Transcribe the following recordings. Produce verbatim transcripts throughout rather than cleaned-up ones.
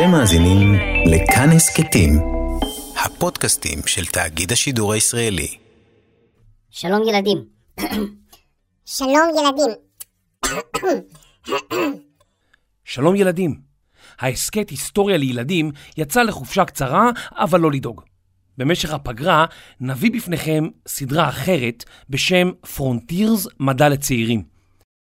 אתם מאזינים לכאן הסקטים, הפודקאסטים של תאגיד השידור הישראלי. שלום ילדים. שלום ילדים. שלום ילדים. ההסקט היסטוריה לילדים יצא לחופשה קצרה, אבל לא לדאוג. במשך הפגרה נביא בפניכם סדרה אחרת בשם Frontiers מדע לצעירים.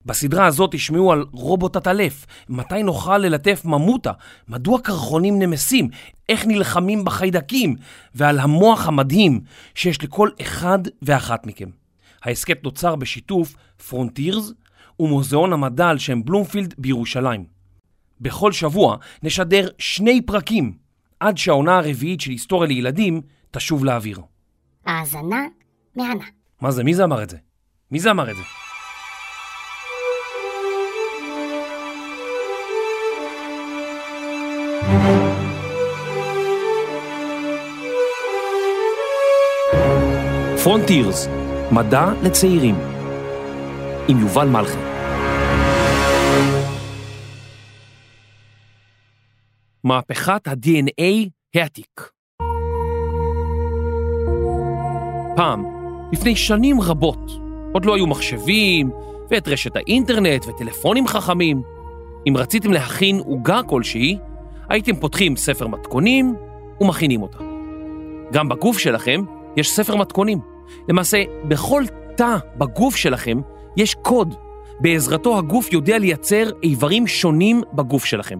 בסדרה הזאת תשמעו על רובוט התלף, מתי נוכל ללטף ממוטה, מדוע קרחונים נמסים, איך נלחמים בחיידקים, ועל המוח המדהים שיש לכל אחד ואחת מכם. ההסקט נוצר בשיתוף פרונטירס ומוזיאון המדע על שם בלומפילד בירושלים. בכל שבוע נשדר שני פרקים, עד שהעונה הרביעית של היסטוריה לילדים תשוב לאוויר. האזנה מהנה. מה זה? מי זה אמר את זה? מי זה אמר את זה? Frontiers, מדע לצעירים, עם יובל מלכי. מהפכת ה-די אן איי העתיק. פעם, לפני שנים רבות, עוד לא היו מחשבים, ואת רשת האינטרנט וטלפונים חכמים. אם רציתם להכין עוגה כלשהי, הייתם פותחים ספר מתכונים ומכינים אותה. גם בגוף שלכם יש ספר מתכונים. למעשה, בכל תא בגוף שלכם יש קוד. בעזרתו הגוף יודע לייצר איברים שונים בגוף שלכם.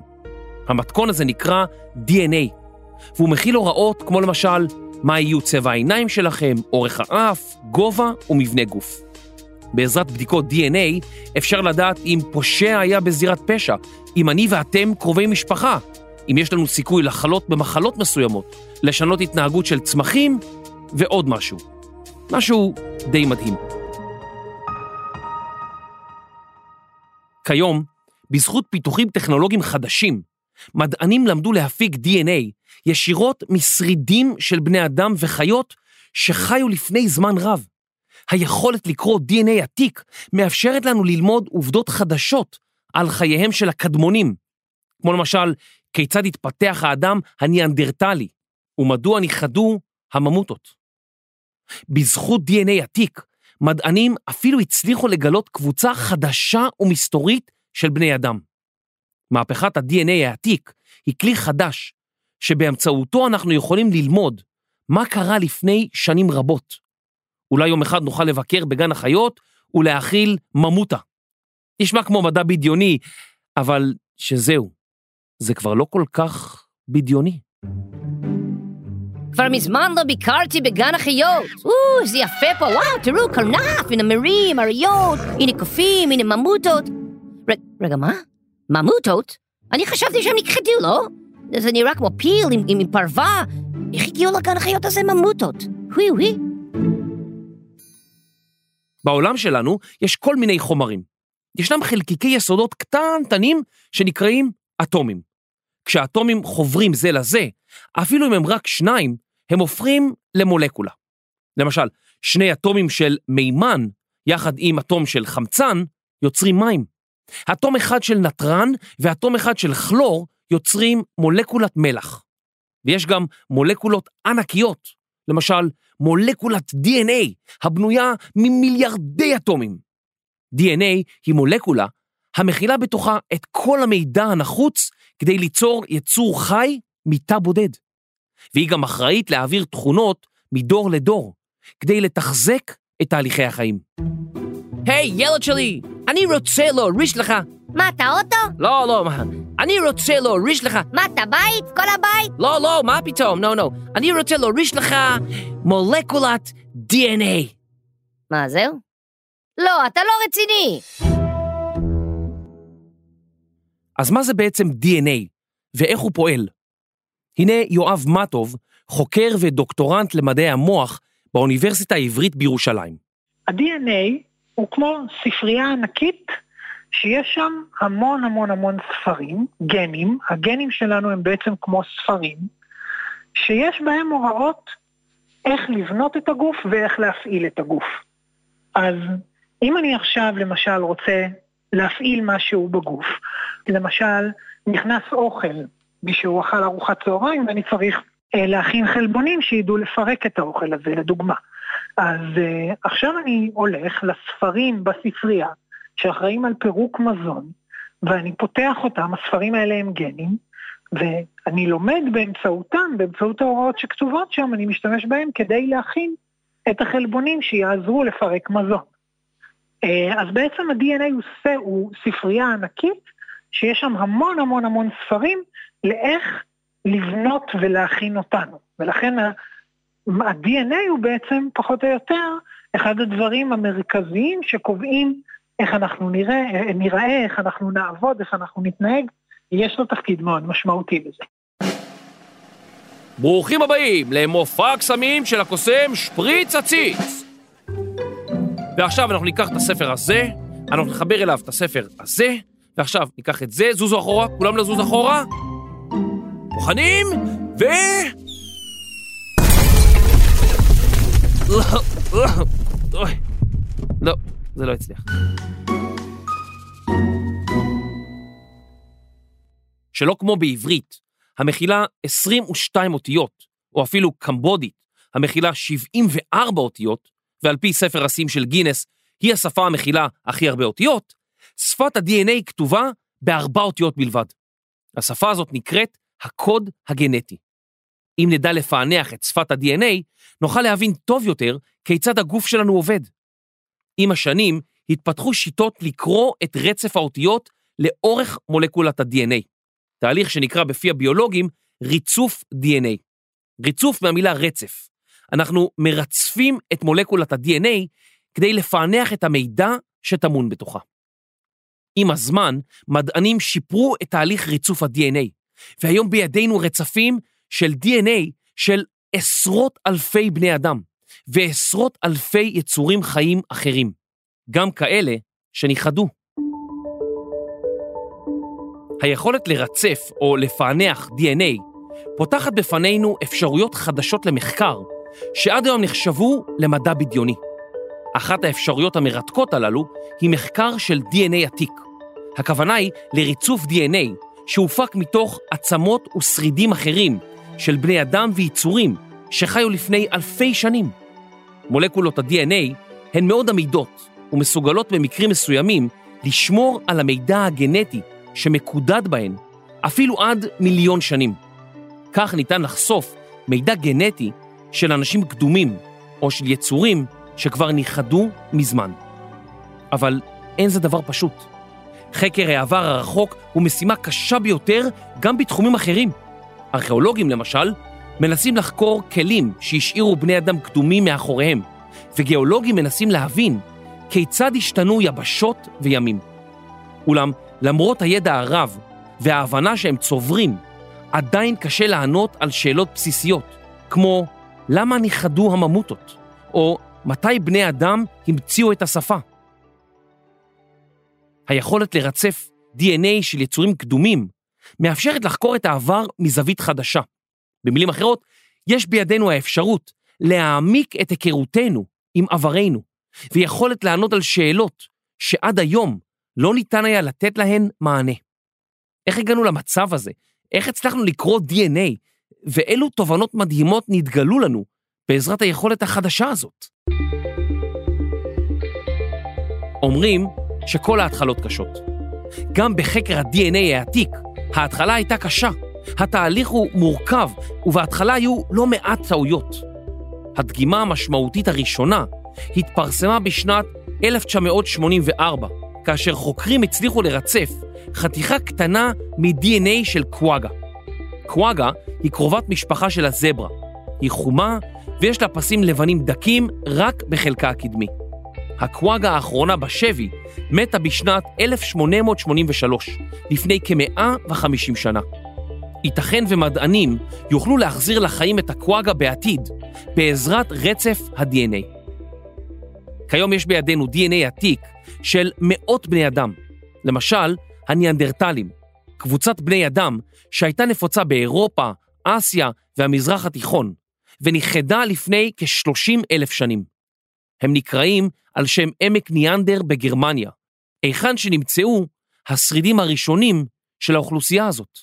המתכון הזה נקרא די אן איי, והוא מכיל הוראות כמו למשל, מה יהיו צבע העיניים שלכם, אורך האף, גובה ומבנה גוף. בעזרת בדיקות די אן איי אפשר לדעת אם פושע היה בזירת פשע, אם אני ואתם קרובי משפחה, אם יש לנו סיכוי לחלות במחלות מסוימות, לשנות התנהגות של צמחים ועוד משהו. משהו די מדהים. כיום, בזכות פיתוחים טכנולוגיים חדשים, מדענים למדו להפיק די אן איי ישירות משרידים של בני אדם וחיות שחיו לפני זמן רב. היכולת לקרוא די אן איי עתיק מאפשרת לנו ללמוד עובדות חדשות על חייהם של הקדמונים, כמו למשל, כיצד התפתח האדם הניאנדרטלי, ומדוע ניחדו הממוטות. בזכות די אן איי עתיק, מדענים אפילו הצליחו לגלות קבוצה חדשה ומסתורית של בני אדם. מהפכת ה-די אן איי העתיק היא כלי חדש, שבאמצעותו אנחנו יכולים ללמוד מה קרה לפני שנים רבות. אולי יום אחד נוכל לבקר בגן החיות ולהאכיל ממוטה. נשמע כמו מדע בדיוני, אבל שזהו, זה כבר לא כל כך בדיוני. כבר מזמן לא ביקרתי בגן החיות. או, זה יפה פה, וואו, תראו, קרנף, הנה מרים, אריות, הנה קופים, הנה ממוטות. רגע, רגע, מה? ממוטות? אני חשבתי שהם נכחדו, לא? זה נראה כמו פיל עם, עם, עם פרווה. איך הגיעו לגן החיות הזה ממוטות? הוי, הוי. בעולם שלנו יש כל מיני חומרים. ישנם חלקיקי יסודות קטנטנים שנקראים אטומים. כשהאטומים חוברים זה לזה, אפילו אם הם רק שניים, הם הופכים למולקולה. למשל, שני אטומים של מימן, יחד עם אטום של חמצן, יוצרים מים. אטום אחד של נטרן ואטום אחד של כלור יוצרים מולקולת מלח. ויש גם מולקולות ענקיות, למשל, מולקולת די אן איי, הבנויה ממיליארדי אטומים. די אן איי היא מולקולה המכילה בתוכה את כל המידע הנחוץ כדי ליצור יצור חי מתא בודד. והיא גם אחראית להעביר תכונות מדור לדור, כדי לתחזק את תהליכי החיים. היי, hey, ילד שלי, אני רוצה להוריש לך. מה, אתה אוטו? לא, לא, מה? אני רוצה להוריש לך. מה, אתה בית? כל הבית? לא, לא, מה פתאום? לא, לא. אני רוצה להוריש לך מולקולת די אן איי. מה, זהו? לא, אתה לא רציני. אז מה זה בעצם די אן איי, ואיך הוא פועל? הנה יואב מטוב, חוקר ודוקטורנט למדעי המוח באוניברסיטה העברית בירושלים. ה-די אן איי הוא כמו ספרייה ענקית, שיש שם המון המון המון ספרים, גנים, הגנים שלנו הם בעצם כמו ספרים, שיש בהם הוראות איך לבנות את הגוף ואיך להפעיל את הגוף. אז אם אני עכשיו למשל רוצה להפעיל משהו בגוף, למשל נכנס אוכל מישהו אכל ארוחת צהריים, ואני צריך להכין חלבונים שידעו לפרק את האוכל הזה, לדוגמה. אז עכשיו אני הולך לספרים בספרייה, שאחראים על פירוק מזון, ואני פותח אותם, הספרים האלה הם גנים, ואני לומד באמצעותם, באמצעות ההוראות שכתובות שם, אני משתמש בהם כדי להכין את החלבונים שיעזרו לפרק מזון. אז בעצם ה-די אן איי הוא ספרייה ענקית, שיש שם המון המון המון ספרים, לאיך לבנות ולהכין אותנו. ולכן ה-די אן איי הוא בעצם פחות או יותר אחד הדברים המרכזיים שקובעים איך אנחנו נראה, נראה, איך אנחנו נעבוד, איך אנחנו נתנהג. יש לו תפקיד מאוד משמעותי בזה. ברוכים הבאים למופע הקסמים של הקוסם שפריץ הציץ. ועכשיו אנחנו ניקח את הספר הזה, אנחנו נחבר אליו את הספר הזה, ועכשיו ניקח את זה, זוזו אחורה, כולם לזוז אחורה. מוכנים? ו... לא, זה לא הצליח. שלא כמו בעברית, המכילה עשרים ושתיים אותיות, או אפילו קמבודית, המכילה שבעים וארבע אותיות, ועל פי ספר הסים של גינס, היא השפה המכילה הכי הרבה אותיות, שפת ה-די אן איי כתובה בארבע אותיות בלבד. השפה הזאת נקראת הקוד הגנטי. אם נדע לפענח את שפת ה-די אן איי, נוכל להבין טוב יותר כיצד הגוף שלנו עובד. עם השנים התפתחו שיטות לקרוא את רצף האותיות לאורך מולקולת ה-די אן איי. תהליך שנקרא בפי הביולוגים ריצוף די אן איי. ריצוף מהמילה רצף. אנחנו מרצפים את מולקולת ה-די אן איי כדי לפענח את המידע שטמון בתוכה. עם הזמן, מדענים שיפרו את תהליך ריצוף ה-די אן איי, והיום בידינו רצפים של די אן איי של עשרות אלפי בני אדם, ועשרות אלפי יצורים חיים אחרים, גם כאלה שניחדו. היכולת לרצף או לפענח די אן איי פותחת בפנינו אפשרויות חדשות למחקר, שעד היום נחשבו למדע בדיוני. אחת האפשרויות המרתקות הללו היא מחקר של די אן איי עתיק. הכוונה היא לריצוף די אן איי שהופק מתוך עצמות ושרידים אחרים של בני אדם ויצורים שחיו לפני אלפי שנים. מולקולות ה-די אן איי הן מאוד עמידות ומסוגלות במקרים מסוימים לשמור על המידע הגנטי שמקודד בהן אפילו עד מיליון שנים. כך ניתן לחשוף מידע גנטי של אנשים קדומים או של יצורים שכבר ניחדו מזמן. אבל אין זה דבר פשוט. חקר העבר הרחוק הוא משימה קשה ביותר גם בתחומים אחרים. ארכיאולוגים למשל מנסים לחקור כלים שהשאירו בני אדם קדומים מאחוריהם, וגיאולוגים מנסים להבין כיצד השתנו יבשות וימים. אולם למרות הידע הרב וההבנה שהם צוברים, עדיין קשה לענות על שאלות בסיסיות, כמו למה ניחדו הממוטות, או מתי בני אדם המציאו את השפה. היכולת לרצף די אן איי של יצורים קדומים מאפשרת לחקור את העבר מזווית חדשה. במילים אחרות, יש בידינו האפשרות להעמיק את היכרותנו עם עברנו, ויכולת לענות על שאלות שעד היום לא ניתן היה לתת להן מענה. איך הגענו למצב הזה? איך הצלחנו לקרוא די אן איי? ואילו תובנות מדהימות נתגלו לנו בעזרת היכולת החדשה הזאת? אומרים שכל ההתחלות קשות. גם בחקר ה-די אן איי העתיק, ההתחלה הייתה קשה. התהליך הוא מורכב, ובהתחלה היו לא מעט טעויות. הדגימה המשמעותית הראשונה התפרסמה בשנת אלף תשע מאות שמונים וארבע, כאשר חוקרים הצליחו לרצף חתיכה קטנה מ-די אן איי של קוואגה. קוואגה היא קרובת משפחה של הזברה. היא חומה ויש לה פסים לבנים דקים רק בחלקה הקדמי. הקוואגה האחרונה בשבי מתה בשנת אלף שמונה מאות שמונים ושלוש, לפני כ-מאה וחמישים שנה. ייתכן ומדענים יוכלו להחזיר לחיים את הקוואגה בעתיד בעזרת רצף ה-די אן איי. כיום יש בידינו די אן איי עתיק של מאות בני אדם, למשל הניאנדרטלים, קבוצת בני אדם שהייתה נפוצה באירופה, אסיה והמזרח התיכון, וניחדה לפני כ-שלושים אלף שנים. הם נקראים על שם עמק ניאנדר בגרמניה, היכן שנמצאו השרידים הראשונים של האוכלוסייה הזאת.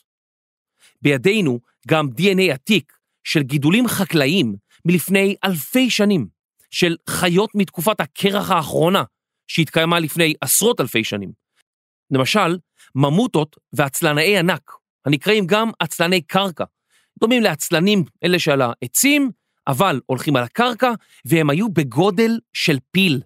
בידינו גם די אן איי עתיק של גידולים חקלאיים מלפני אלפי שנים, של חיות מתקופת הקרח האחרונה שהתקיימה לפני עשרות אלפי שנים. למשל, ממוטות והצלנאי ענק, הנקראים גם עצלני קרקע, דומים לעצלנים אלה שעל העצים, אבל הולכים על הקרקע, והם היו בגודל של פיל.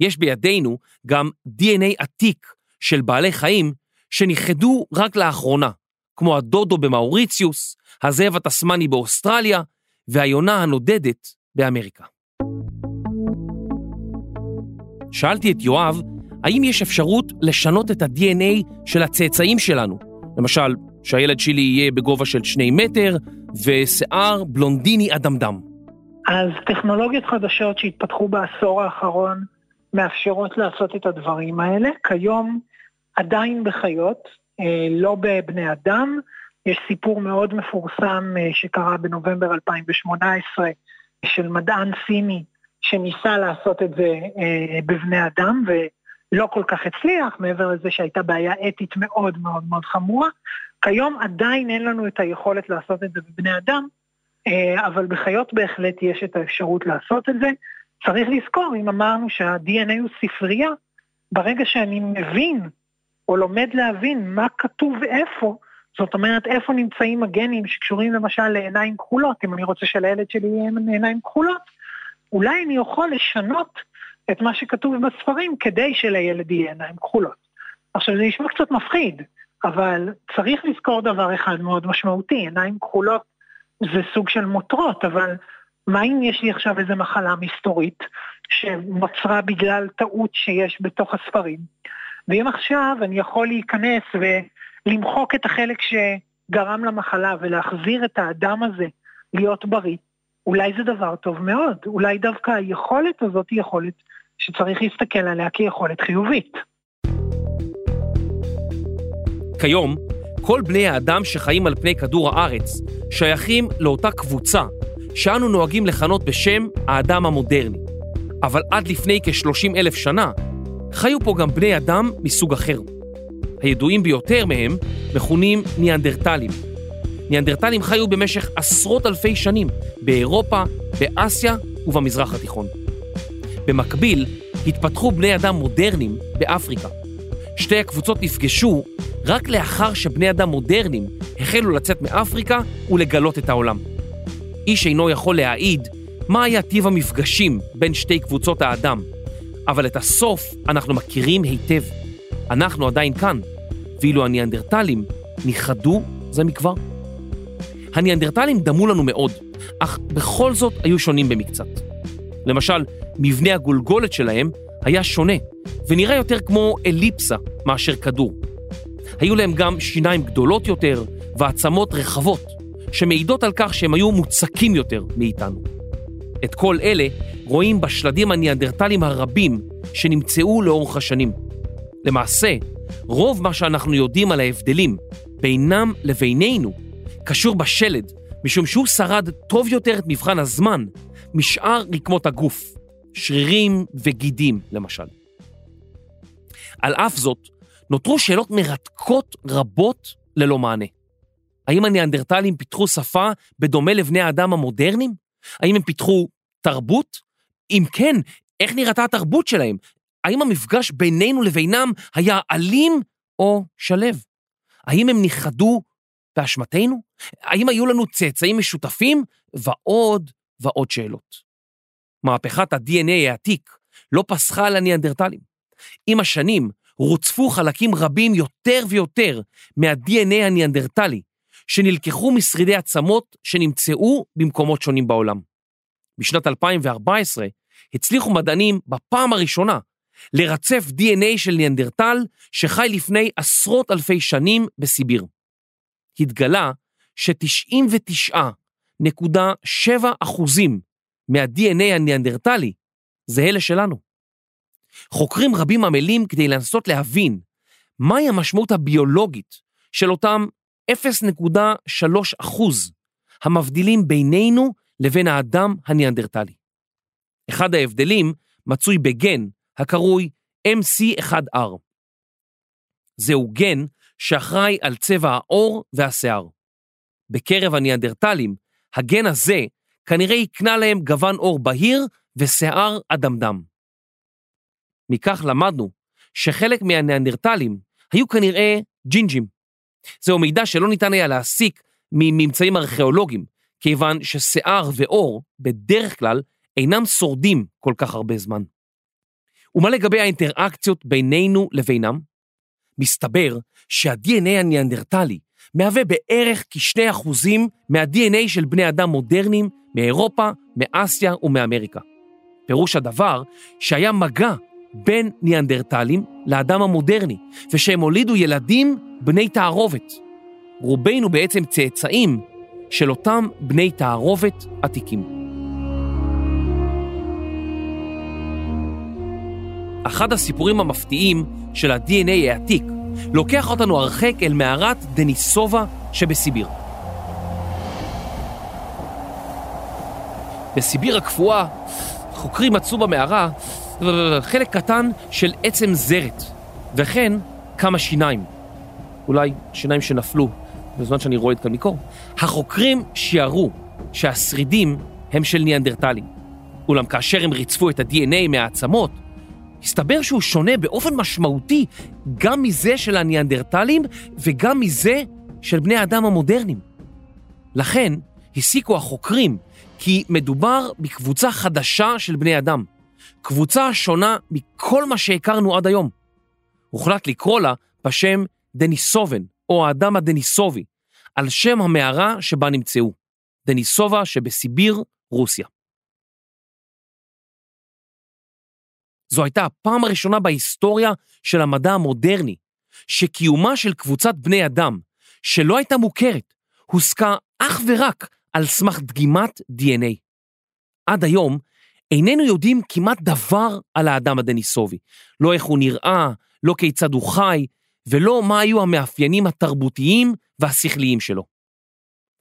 יש בידינו גם די אן איי עתיק של בעלי חיים שניחדו רק לאחרונה, כמו הדודו במאוריציוס, הזאב התסמני באוסטרליה, והיונה הנודדת באמריקה. שאלתי את יואב, האם יש אפשרות לשנות את ה-די אן איי של הצאצאים שלנו? למשל, שהילד שלי יהיה בגובה של שני מטר, ושיער בלונדיני אדמדם. אז טכנולוגיות חדשות שהתפתחו בעשור האחרון, מאפשרות לעשות את הדברים האלה. כיום עדיין בחיות, לא בבני אדם. יש סיפור מאוד מפורסם שקרה בנובמבר אלפיים ושמונה עשרה, של מדען סיני שניסה לעשות את זה בבני אדם, ולא כל כך הצליח, מעבר לזה שהייתה בעיה אתית מאוד מאוד מאוד חמורה. כיום עדיין אין לנו את היכולת לעשות את זה בבני אדם, אבל בחיות בהחלט יש את האפשרות לעשות את זה. צריך לזכור, אם אמרנו שה-די אן איי הוא ספרייה, ברגע שאני מבין או לומד להבין מה כתוב ואיפה, זאת אומרת איפה נמצאים הגנים שקשורים למשל לעיניים כחולות, אם אני רוצה שלילד שלי יהיה עיניים כחולות, אולי אני יכול לשנות את מה שכתוב בספרים כדי שלילד יהיה עיניים כחולות. עכשיו זה נשמע קצת מפחיד, אבל צריך לזכור דבר אחד מאוד משמעותי, עיניים כחולות זה סוג של מותרות, אבל מה אם יש לי עכשיו איזו מחלה מסתורית שנוצרה בגלל טעות שיש בתוך הספרים? ואם עכשיו אני יכול להיכנס ולמחוק את החלק שגרם למחלה ולהחזיר את האדם הזה להיות בריא, אולי זה דבר טוב מאוד. אולי דווקא היכולת הזאת היא יכולת שצריך להסתכל עליה כיכולת חיובית. כיום, כל בני האדם שחיים על פני כדור הארץ שייכים לאותה קבוצה, שאנו נוהגים לכנות בשם האדם המודרני. אבל עד לפני כ-שלושים אלף שנה, חיו פה גם בני אדם מסוג אחר. הידועים ביותר מהם מכונים ניאנדרטלים. ניאנדרטלים חיו במשך עשרות אלפי שנים באירופה, באסיה ובמזרח התיכון. במקביל, התפתחו בני אדם מודרנים באפריקה. שתי הקבוצות נפגשו רק לאחר שבני אדם מודרנים החלו לצאת מאפריקה ולגלות את העולם. איש אינו יכול להעיד מה היה טיב המפגשים בין שתי קבוצות האדם, אבל את הסוף אנחנו מכירים היטב. אנחנו עדיין כאן, ואילו הניאנדרטלים ניחדו זה מכבר. הניאנדרטלים דמו לנו מאוד, אך בכל זאת היו שונים במקצת. למשל, מבנה הגולגולת שלהם היה שונה, ונראה יותר כמו אליפסה מאשר כדור. היו להם גם שיניים גדולות יותר ועצמות רחבות, שמעידות על כך שהם היו מוצקים יותר מאיתנו. את כל אלה רואים בשלדים הניאנדרטלים הרבים שנמצאו לאורך השנים. למעשה, רוב מה שאנחנו יודעים על ההבדלים בינם לבינינו קשור בשלד, משום שהוא שרד טוב יותר את מבחן הזמן משאר רקמות הגוף, שרירים וגידים למשל. על אף זאת, נותרו שאלות מרתקות רבות ללא מענה. האם הניאנדרטלים פיתחו שפה בדומה לבני האדם המודרנים? האם הם פיתחו תרבות? אם כן, איך נראתה התרבות שלהם? האם המפגש בינינו לבינם היה אלים או שלב? האם הם ניחדו באשמתנו? האם היו לנו צאצאים משותפים? ועוד ועוד שאלות. מהפכת ה-די אן איי העתיק לא פסחה על הניאנדרטלים. עם השנים רוצפו חלקים רבים יותר ויותר מה-די אן איי הניאנדרטלי, שנלקחו משרידי עצמות שנמצאו במקומות שונים בעולם. בשנת אלפיים וארבע עשרה הצליחו מדענים בפעם הראשונה לרצף די אן איי של ניאנדרטל שחי לפני עשרות אלפי שנים בסיביר. התגלה ש-תשעים ותשע נקודה שבע אחוזים מה-די אן איי הניאנדרטלי זהה לשלנו. חוקרים רבים עמלים כדי לנסות להבין מהי המשמעות הביולוגית של אותם אפס נקודה שלוש אחוז המבדילים בינינו לבין האדם הניאנדרטלי. אחד ההבדלים מצוי בגן הקרוי אם סי אחת אר. זהו גן שאחראי על צבע העור והשיער. בקרב הניאנדרטלים, הגן הזה כנראה יקנה להם גוון אור בהיר ושיער אדמדם. מכך למדנו שחלק מהניאנדרטלים היו כנראה ג'ינג'ים. זהו מידע שלא ניתן היה להסיק מממצאים ארכיאולוגיים, כיוון ששיער ואור בדרך כלל אינם שורדים כל כך הרבה זמן. ומה לגבי האינטראקציות בינינו לבינם? מסתבר שה-די אן איי הניאנדרטלי מהווה בערך כשני אחוזים מה-די אן איי של בני אדם מודרניים מאירופה, מאסיה ומאמריקה. פירוש הדבר שהיה מגע בין ניאנדרטלים לאדם המודרני, ושהם הולידו ילדים בני תערובת. רובנו בעצם צאצאים של אותם בני תערובת עתיקים. אחד הסיפורים המפתיעים של ה-די אן איי העתיק לוקח אותנו הרחק אל מערת דניסובה שבסיביר. בסיביר הקפואה חוקרים מצאו במערה חלק קטן של עצם זרת, וכן כמה שיניים, אולי שיניים שנפלו בזמן שאני רואה את כאן מקור. החוקרים שיערו שהשרידים הם של ניאנדרטלים, אולם כאשר הם ריצפו את ה-די אן איי מהעצמות, הסתבר שהוא שונה באופן משמעותי גם מזה של הניאנדרטלים וגם מזה של בני האדם המודרניים. לכן הסיקו החוקרים כי מדובר בקבוצה חדשה של בני אדם, קבוצה שונה מכל מה שהכרנו עד היום. הוחלט לקרוא לה בשם דניסובן, או האדם הדניסובי, על שם המערה שבה נמצאו, דניסובה שבסיביר, רוסיה. זו הייתה הפעם הראשונה בהיסטוריה של המדע המודרני, שקיומה של קבוצת בני אדם, שלא הייתה מוכרת, הוסקה אך ורק על סמך דגימת די אן איי. עד היום, איננו יודעים כמעט דבר על האדם הדניסובי, לא איך הוא נראה, לא כיצד הוא חי, ולא מה היו המאפיינים התרבותיים והשכליים שלו.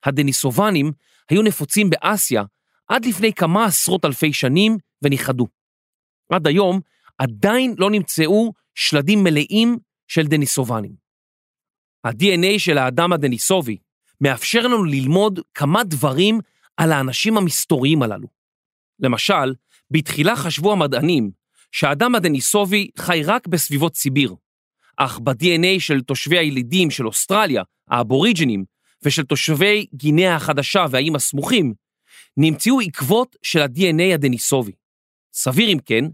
הדניסובנים היו נפוצים באסיה עד לפני כמה עשרות אלפי שנים וניחדו. עד היום עדיין לא נמצאו שלדים מלאים של דניסובנים. ה-די אן איי של האדם הדניסובי מאפשר לנו ללמוד כמה דברים על האנשים המסתוריים הללו. למשל, בתחילה חשבו המדענים שהאדם הדניסובי חי רק בסביבות סיביר, אך ב-די אן איי של תושבי הילידים של אוסטרליה, האבוריג'ינים, ושל תושבי גינאה החדשה והאיים הסמוכים, נמצאו עקבות של ה-די אן איי הדניסובי. סביר אם כן,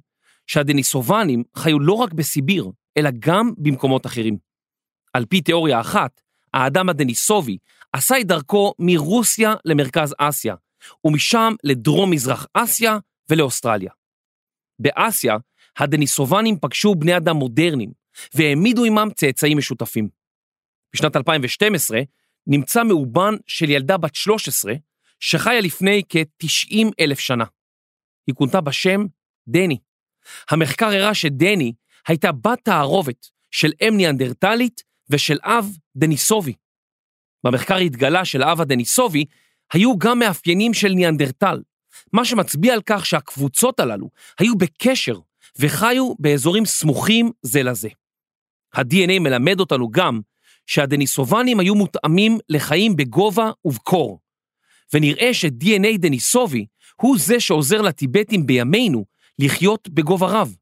שהדניסובנים חיו לא רק בסיביר, אלא גם במקומות אחרים. על פי תיאוריה אחת, האדם הדניסובי עשה את דרכו מרוסיה למרכז אסיה, ומשם לדרום מזרח אסיה ולאוסטרליה. באסיה, הדניסובנים פגשו בני אדם מודרניים, והעמידו עימם צאצאים משותפים. בשנת אלפיים ושתים עשרה נמצא מאובן של ילדה בת שלוש עשרה, שחיה לפני כ-תשעים אלף שנה. היא כונתה בשם דני. המחקר הראה שדני הייתה בת תערובת של אם ניאנדרטלית ושל אב דניסובי. במחקר התגלה של אב הדניסובי היו גם מאפיינים של ניאנדרטל, מה שמצביע על כך שהקבוצות הללו היו בקשר וחיו באזורים סמוכים זה לזה. ה-די אן איי מלמד אותנו גם שהדניסובנים היו מותאמים לחיים בגובה ובקור, ונראה ש-די אן איי דניסובי הוא זה שעוזר לטיבטים בימינו לחיות בגובה רב,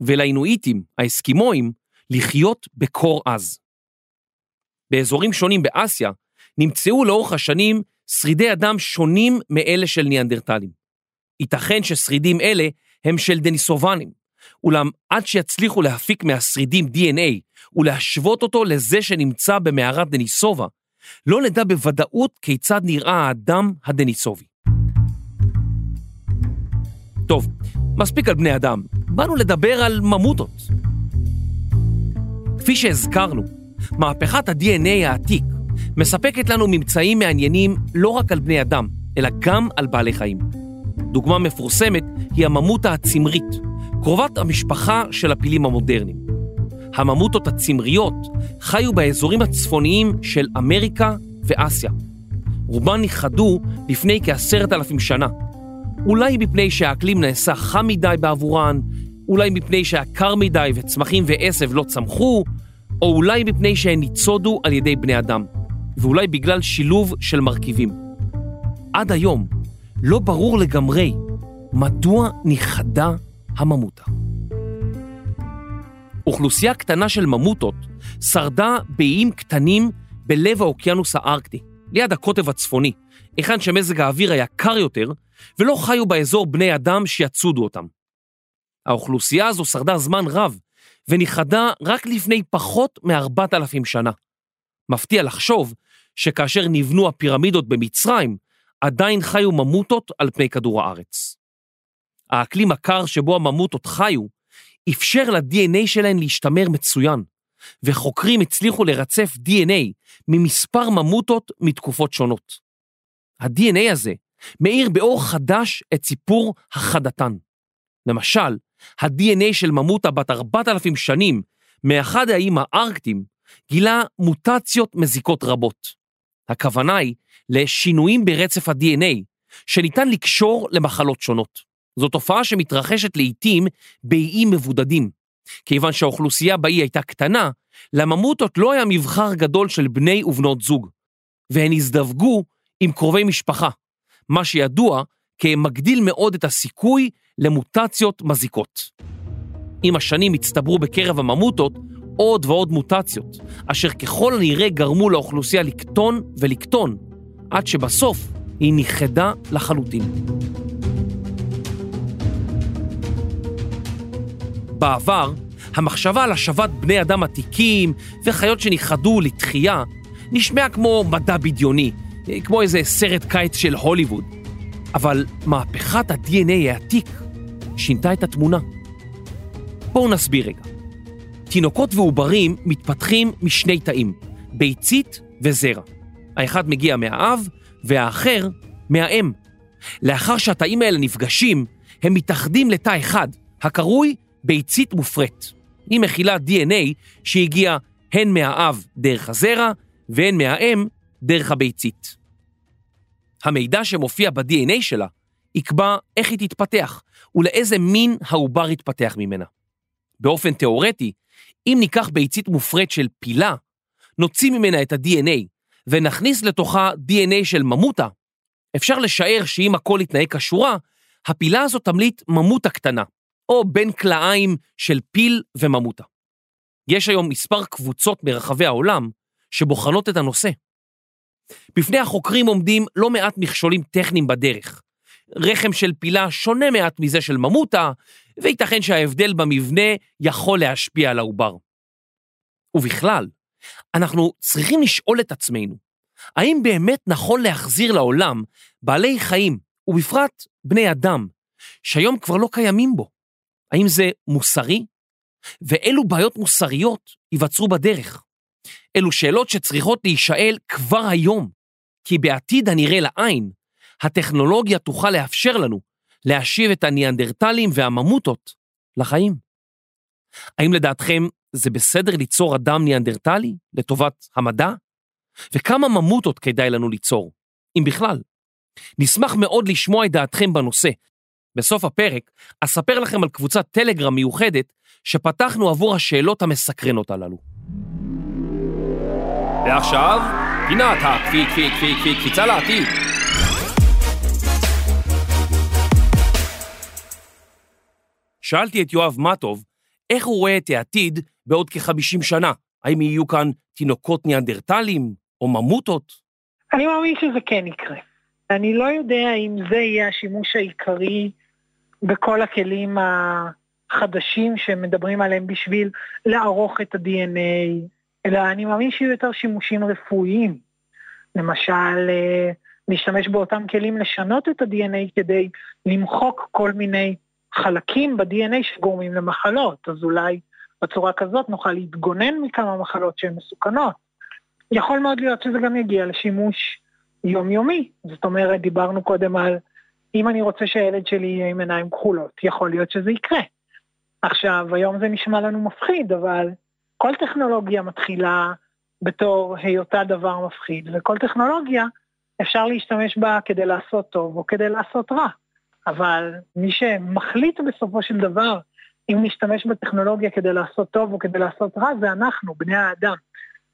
ולאינואיטים, האסקימואים, לחיות בקור עז. באזורים שונים באסיה נמצאו לאורך השנים שרידי אדם שונים מאלה של ניאנדרטלים. ייתכן ששרידים אלה הם של דניסובנים, אולם עד שיצליחו להפיק מהשרידים די אן איי ולהשוות אותו לזה שנמצא במערת דניסובה, לא נדע בוודאות כיצד נראה האדם הדניסובי. טוב, מספיק על בני אדם, באנו לדבר על ממוטות. כפי שהזכרנו, מהפכת ה-די אן איי העתיק מספקת לנו ממצאים מעניינים לא רק על בני אדם, אלא גם על בעלי חיים. דוגמה מפורסמת היא הממוטה הצמרית, קרובת המשפחה של הפילים המודרניים. הממוטות הצמריות חיו באזורים הצפוניים של אמריקה ואסיה. רובן נכחדו לפני כעשרת אלפים שנה, אולי מפני שהאקלים נעשה חם מדי בעבורן, אולי מפני שהקר מדי וצמחים ועשב לא צמחו, או אולי מפני שהן ניצודו על ידי בני אדם. ואולי בגלל שילוב של מרכיבים. עד היום לא ברור לגמרי מדוע נכחדה הממותה. אוכלוסייה קטנה של ממוטות שרדה באיים קטנים בלב האוקיינוס הארקטי, ליד הקוטב הצפוני, איכן שמזג האוויר היה קר יותר, ולא חיו באזור בני אדם שיצודו אותם. האוכלוסייה הזו שרדה זמן רב, ונכחדה רק לפני פחות מ-ארבעת אלפים שנה. מפתיע לחשוב שכאשר נבנו הפירמידות במצרים, עדיין חיו ממוטות על פני כדור הארץ. האקלים הקר שבו הממוטות חיו, אפשר ל-די אן איי שלהן להשתמר מצוין, וחוקרים הצליחו לרצף די אן איי ממספר ממוטות מתקופות שונות. ה-די אן איי הזה מאיר באור חדש את סיפור החדתן. למשל, ה-די אן איי של ממוטה בת ארבעת אלפים שנים, מאחד האיים הארקטיים, גילה מוטציות מזיקות רבות. הכוונה היא לשינויים ברצף ה-די אן איי, שניתן לקשור למחלות שונות. זו תופעה שמתרחשת לעתים באיים מבודדים. כיוון שהאוכלוסייה באי הייתה קטנה, לממוטות לא היה מבחר גדול של בני ובנות זוג, והן הזדווגו עם קרובי משפחה, מה שידוע כמגדיל מאוד את הסיכוי למוטציות מזיקות. עם השנים הצטברו בקרב הממוטות עוד ועוד מוטציות, אשר ככל הנראה גרמו לאוכלוסייה לקטון ולקטון, עד שבסוף היא נכחדה לחלוטין. בעבר, המחשבה על השבת בני אדם עתיקים וחיות שנכחדו לתחייה נשמע כמו מדע בדיוני, כמו איזה סרט קיץ של הוליווד. אבל מהפכת ה-די אן איי העתיק שינתה את התמונה. בואו נסביר רגע. תינוקות ועוברים מתפתחים משני תאים, ביצית וזרע. האחד מגיע מהאב והאחר מהאם. לאחר שהתאים האלה נפגשים, הם מתאחדים לתא אחד, הקרוי ביצית מופרט. היא מכילה די אן איי שהגיע הן מהאב דרך הזרע והן מהאם דרך הביצית. המידע שמופיע ב-די אן איי שלה יקבע איך היא תתפתח ולאיזה מין העובר יתפתח ממנה. באופן תיאורטי, אם ניקח ביצית מופרט של פילה, נוציא ממנה את ה-די אן איי ונכניס לתוכה די אן איי של ממוטה, אפשר לשער שאם הכל יתנהג כשורה, הפילה הזאת תמליט ממוטה קטנה, או בין כלאיים של פיל וממוטה. יש היום מספר קבוצות ברחבי העולם שבוחנות את הנושא. בפני החוקרים עומדים לא מעט מכשולים טכניים בדרך. רחם של פילה שונה מעט מזה של ממוטה, וייתכן שההבדל במבנה יכול להשפיע על העובר. ובכלל, אנחנו צריכים לשאול את עצמנו, האם באמת נכון להחזיר לעולם בעלי חיים, ובפרט בני אדם, שהיום כבר לא קיימים בו? האם זה מוסרי? ואילו בעיות מוסריות ייווצרו בדרך? אלו שאלות שצריכות להישאל כבר היום, כי בעתיד הנראה לעין, הטכנולוגיה תוכל לאפשר לנו להשיב את הניאנדרטלים והממוטות לחיים. האם לדעתכם זה בסדר ליצור אדם ניאנדרטלי לטובת המדע? וכמה ממוטות כדאי לנו ליצור, אם בכלל? נשמח מאוד לשמוע את דעתכם בנושא. בסוף הפרק אספר לכם על קבוצת טלגרם מיוחדת שפתחנו עבור השאלות המסקרנות הללו. ועכשיו, הנה אתה, קפיק, קפיק, קפיק, קפיק, קפיצה לעתיד. שאלתי את יואב מטוב, איך הוא רואה את העתיד בעוד כ-חמישים שנה? האם יהיו כאן תינוקות ניאנדרטלים או ממוטות? אני מאמין שזה כן יקרה. אני לא יודע אם זה יהיה השימוש העיקרי בכל הכלים החדשים שמדברים עליהם בשביל לערוך את ה-די אן איי, אלא אני מאמין שיהיו יותר שימושים רפואיים. למשל, להשתמש באותם כלים לשנות את ה-די אן איי כדי למחוק כל מיני חלקים ב-די אן איי שגורמים למחלות, אז אולי בצורה כזאת נוכל להתגונן מכמה מחלות שהן מסוכנות. יכול מאוד להיות שזה גם יגיע לשימוש יומיומי, זאת אומרת, דיברנו קודם על, אם אני רוצה שהילד שלי יהיה עם עיניים כחולות, יכול להיות שזה יקרה. עכשיו, היום זה נשמע לנו מפחיד, אבל כל טכנולוגיה מתחילה בתור היותה דבר מפחיד, וכל טכנולוגיה אפשר להשתמש בה כדי לעשות טוב או כדי לעשות רע, אבל מי שמחליט בסופו של דבר, אם נשתמש בטכנולוגיה כדי לעשות טוב או כדי לעשות רע, זה אנחנו, בני האדם.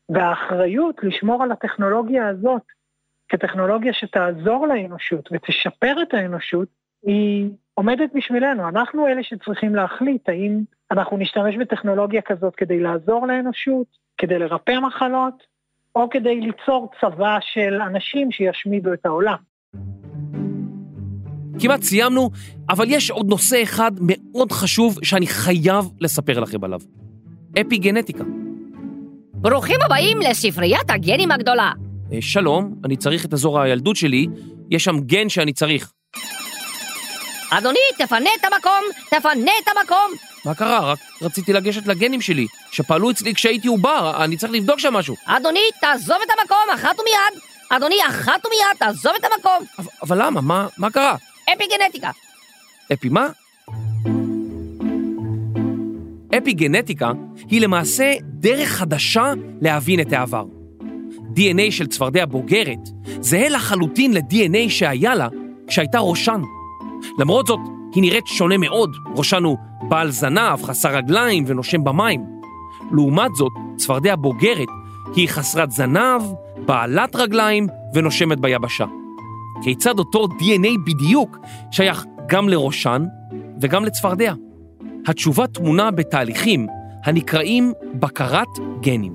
והאחריות לשמור על הטכנולוגיה הזאת, כטכנולוגיה שתעזור לאנושות ותשפר את האנושות, היא עומדת בשבילנו. אנחנו אלה שצריכים להחליט האם אנחנו נשתמש בטכנולוגיה כזאת כדי לעזור לאנושות, כדי לרפא מחלות, או כדי ליצור צבא של אנשים שישמידו את העולם. כמעט סיימנו, אבל יש עוד נושא אחד מאוד חשוב שאני חייב לספר לכם עליו. אפיגנטיקה. ברוכים הבאים לספריית הגנים הגדולה. שלום, אני צריך את אזור הילדות שלי, יש שם גן שאני צריך. אדוני, תפנה את המקום, תפנה את המקום. מה קרה? רק רציתי לגשת לגנים שלי, שפעלו אצלי כשהייתי עובר, אני צריך לבדוק שם משהו. אדוני, תעזוב את המקום, אחת ומיד. אדוני, אחת ומיד, תעזוב את המקום. אבל, אבל למה? מה, מה קרה? אפיגנטיקה. אפי מה? אפיגנטיקה היא למעשה דרך חדשה להבין את העבר. די אן איי של צפרדע בוגרת זהה לחלוטין ל-די אן איי שהיה לה כשהייתה ראשן. למרות זאת, היא נראית שונה מאוד. ראשן הוא בעל זנב, חסר רגליים ונושם במים. לעומת זאת, צפרדע בוגרת היא חסרת זנב, בעלת רגליים ונושמת ביבשה. כיצד אותו די אן איי בדיוק שייך גם לראשן וגם לצפרדע? התשובה תמונה בתהליכים הנקראים בקרת גנים.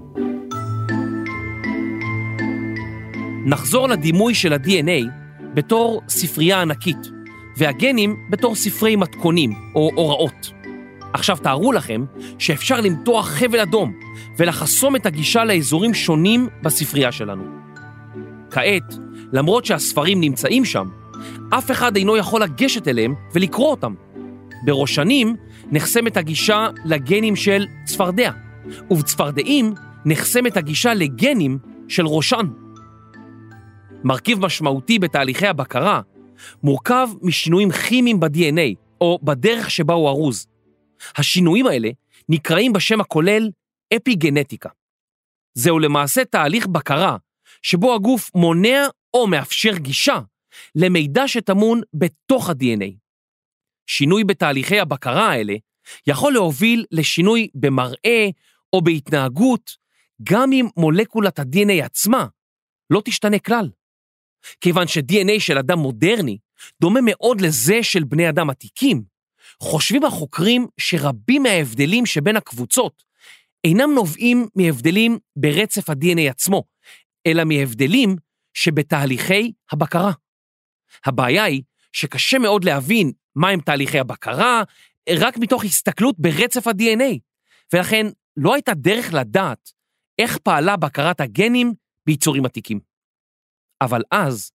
נחזור לדימוי של ה-די אן איי בתור ספרייה ענקית, והגנים בתור ספרי מתכונים או הוראות. עכשיו תארו לכם שאפשר למתוח חבל אדום ולחסום את הגישה לאזורים שונים בספרייה שלנו. כעת, למרות שהספרים נמצאים שם, אף אחד אינו יכול לגשת אליהם ולקרוא אותם. בראשנים נחסמת הגישה לגנים של צפרדע, ובצפרדעים נחסמת הגישה לגנים של ראשן. מרכיב משמעותי בתהליכי הבקרה מורכב משינויים כימיים ב-די אן איי, או בדרך שבה הוא ארוז. השינויים האלה נקראים בשם הכולל אפיגנטיקה. זהו למעשה תהליך בקרה, שבו הגוף מונע או מאפשר גישה למידע שטמון בתוך ה-די אן איי. שינוי בתהליכי הבקרה האלה יכול להוביל לשינוי במראה או בהתנהגות, גם אם מולקולת ה-די אן איי עצמה לא תשתנה כלל. כיוון ש-די אן איי של אדם מודרני דומה מאוד לזה של בני אדם עתיקים, חושבים החוקרים שרבים מההבדלים שבין הקבוצות אינם נובעים מהבדלים ברצף ה-די אן איי עצמו, אלא מהבדלים שבתהליכי הבקרה. הבעיה היא שקשה מאוד להבין מהם תהליכי הבקרה רק מתוך הסתכלות ברצף ה-די אן איי, ולכן לא הייתה דרך לדעת איך פעלה בקרת הגנים ביצורים עתיקים. אבל אז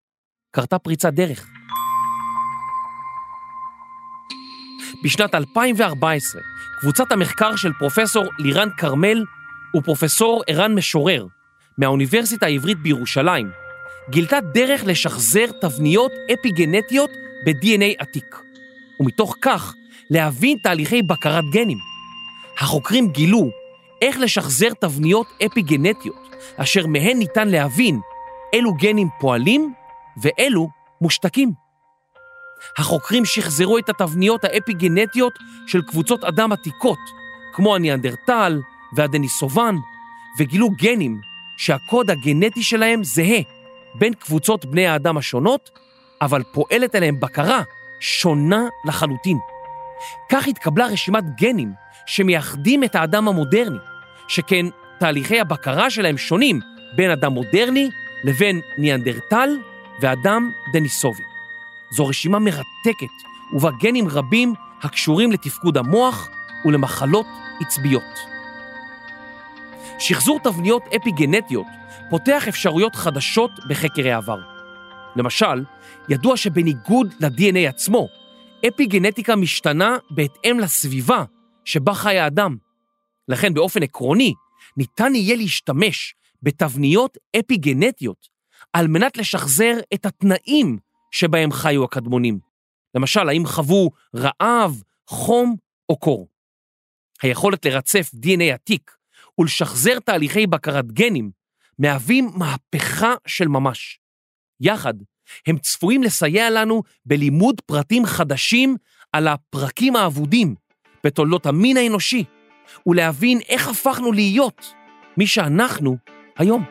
קרתה פריצת דרך. בשנת אלפיים וארבע עשרה, קבוצת המחקר של פרופסור לירן קרמל ופרופסור ערן משורר מהאוניברסיטה העברית בירושלים גילתה דרך לשחזר תבניות אפיגנטיות ב-די אן איי עתיק, ומתוך כך להבין תהליכי בקרת גנים. החוקרים גילו איך לשחזר תבניות אפיגנטיות, אשר מהן ניתן להבין אילו גנים פועלים ואילו מושתקים. החוקרים שחזרו את התבניות האפיגנטיות של קבוצות אדם עתיקות, כמו הניאנדרטל והדניסובן, וגילו גנים שהקוד הגנטי שלהם זהה בין קבוצות בני האדם השונות, אבל פועלת עליהם בקרה שונה לחלוטין. כך התקבלה רשימת גנים שמייחדים את האדם המודרני, שכן תהליכי הבקרה שלהם שונים בין אדם מודרני לבין ניאנדרטל ואדם דניסובי. זו רשימה מרתקת, ובגנים רבים הקשורים לתפקוד המוח ולמחלות עצביות. שחזור תבניות אפיגנטיות פותח אפשרויות חדשות בחקר העבר. למשל, ידוע שבניגוד ל-די אן איי עצמו, אפיגנטיקה משתנה בהתאם לסביבה שבה חי האדם. לכן באופן עקרוני, ניתן יהיה להשתמש בתבניות אפיגנטיות על מנת לשחזר את התנאים שבהם חיו הקדמונים. למשל, האם חוו רעב, חום או קור. היכולת לרצף די אן איי עתיק ולשחזר תהליכי בקרת גנים מהווים מהפכה של ממש. יחד, הם צפויים לסייע לנו בלימוד פרטים חדשים על הפרקים האבודים בתולדות המין האנושי, ולהבין איך הפכנו להיות מי שאנחנו היום.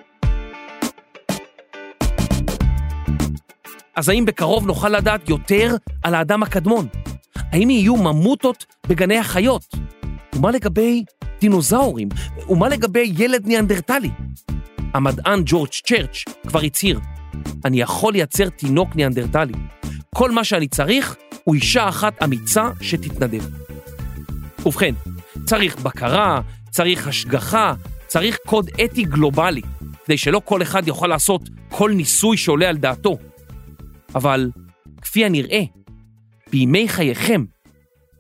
אז האם בקרוב נוכל לדעת יותר על האדם הקדמון? האם יהיו ממוטות בגני החיות? ומה לגבי דינוזאורים? ומה לגבי ילד ניאנדרטלי? המדען ג'ורג' צ'רץ' כבר הצהיר, אני יכול לייצר תינוק ניאנדרטלי. כל מה שאני צריך הוא אישה אחת אמיצה שתתנדב. ובכן, צריך בקרה, צריך השגחה, צריך קוד אתי גלובלי, כדי שלא כל אחד יוכל לעשות כל ניסוי שעולה על דעתו. אבל כפי הנראה, בימי חייכם,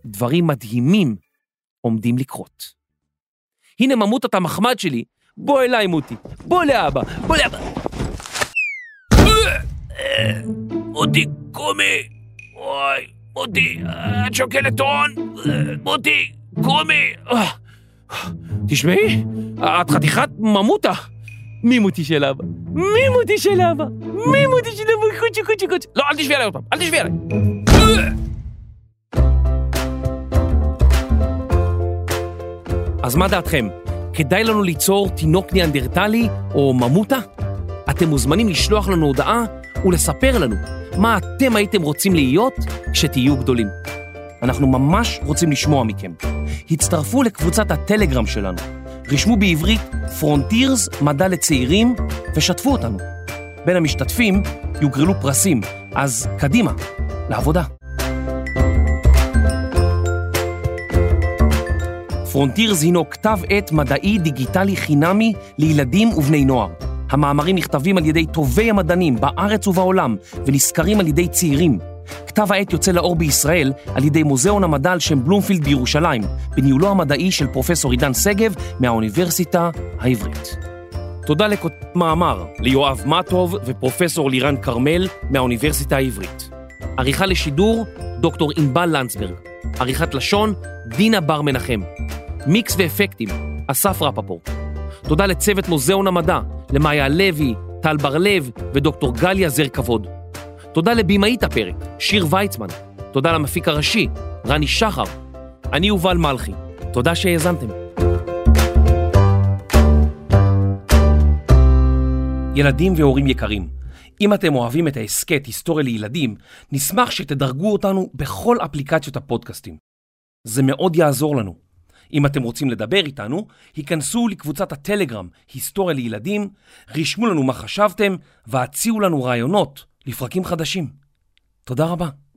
דברים מדהימים עומדים לקרות. הנה ממוטת המחמד שלי, בוא אליי מוטי, בוא לאבא, בוא לאבא. מוטי, קומי, אוי, מוטי, את שוקלת הון, מוטי, קומי. תשמעי, את חתיכת ממוטה. מימותי של אבא, מימותי של אבא, מימותי של אבא, קוצ'י, קוצ'י, קוצ'י. לא, אל תשבי עליי אותם, אל תשבי עליי. אז מה דעתכם? כדאי לנו ליצור תינוק ניאנדרטלי או ממוטה? אתם מוזמנים לשלוח לנו הודעה ולספר לנו מה אתם הייתם רוצים להיות כשתהיו גדולים. אנחנו ממש רוצים לשמוע מכם. הצטרפו לקבוצת הטלגרם שלנו. רשמו בעברית פרונטירס מדע לצעירים ושתפו אותנו. בין המשתתפים יוגרלו פרסים, אז קדימה, לעבודה. פרונטירס הינו כתב עת מדעי דיגיטלי חינמי לילדים ובני נוער. המאמרים נכתבים על ידי טובי המדענים בארץ ובעולם ונזכרים על ידי צעירים. כתב העת יוצא לאור בישראל על ידי מוזיאון המדע על שם בלומפילד בירושלים, בניהולו המדעי של פרופסור עידן סגב מהאוניברסיטה העברית. תודה לכותב מאמר, ליואב מטוב ופרופסור לירן קרמל מהאוניברסיטה העברית. עריכה לשידור, דוקטור ענבל לנצברג. עריכת לשון, דינה בר מנחם. מיקס ואפקטים, אסף רפפורט. תודה לצוות מוזיאון המדע, למאיה לוי, טל בר לב ודוקטור גליה זר כבוד. תודה לבימאית הפרק, שיר ויצמן. תודה למפיק הראשי, רני שחר. אני יובל מלכי. תודה שהאזנתם. ילדים והורים יקרים, אם אתם אוהבים את העסקת היסטוריה לילדים, נשמח שתדרגו אותנו בכל אפליקציות הפודקאסטים. זה מאוד יעזור לנו. אם אתם רוצים לדבר איתנו, היכנסו לקבוצת הטלגרם, היסטוריה לילדים, רשמו לנו מה חשבתם והציעו לנו רעיונות לפרקים חדשים. תודה רבה.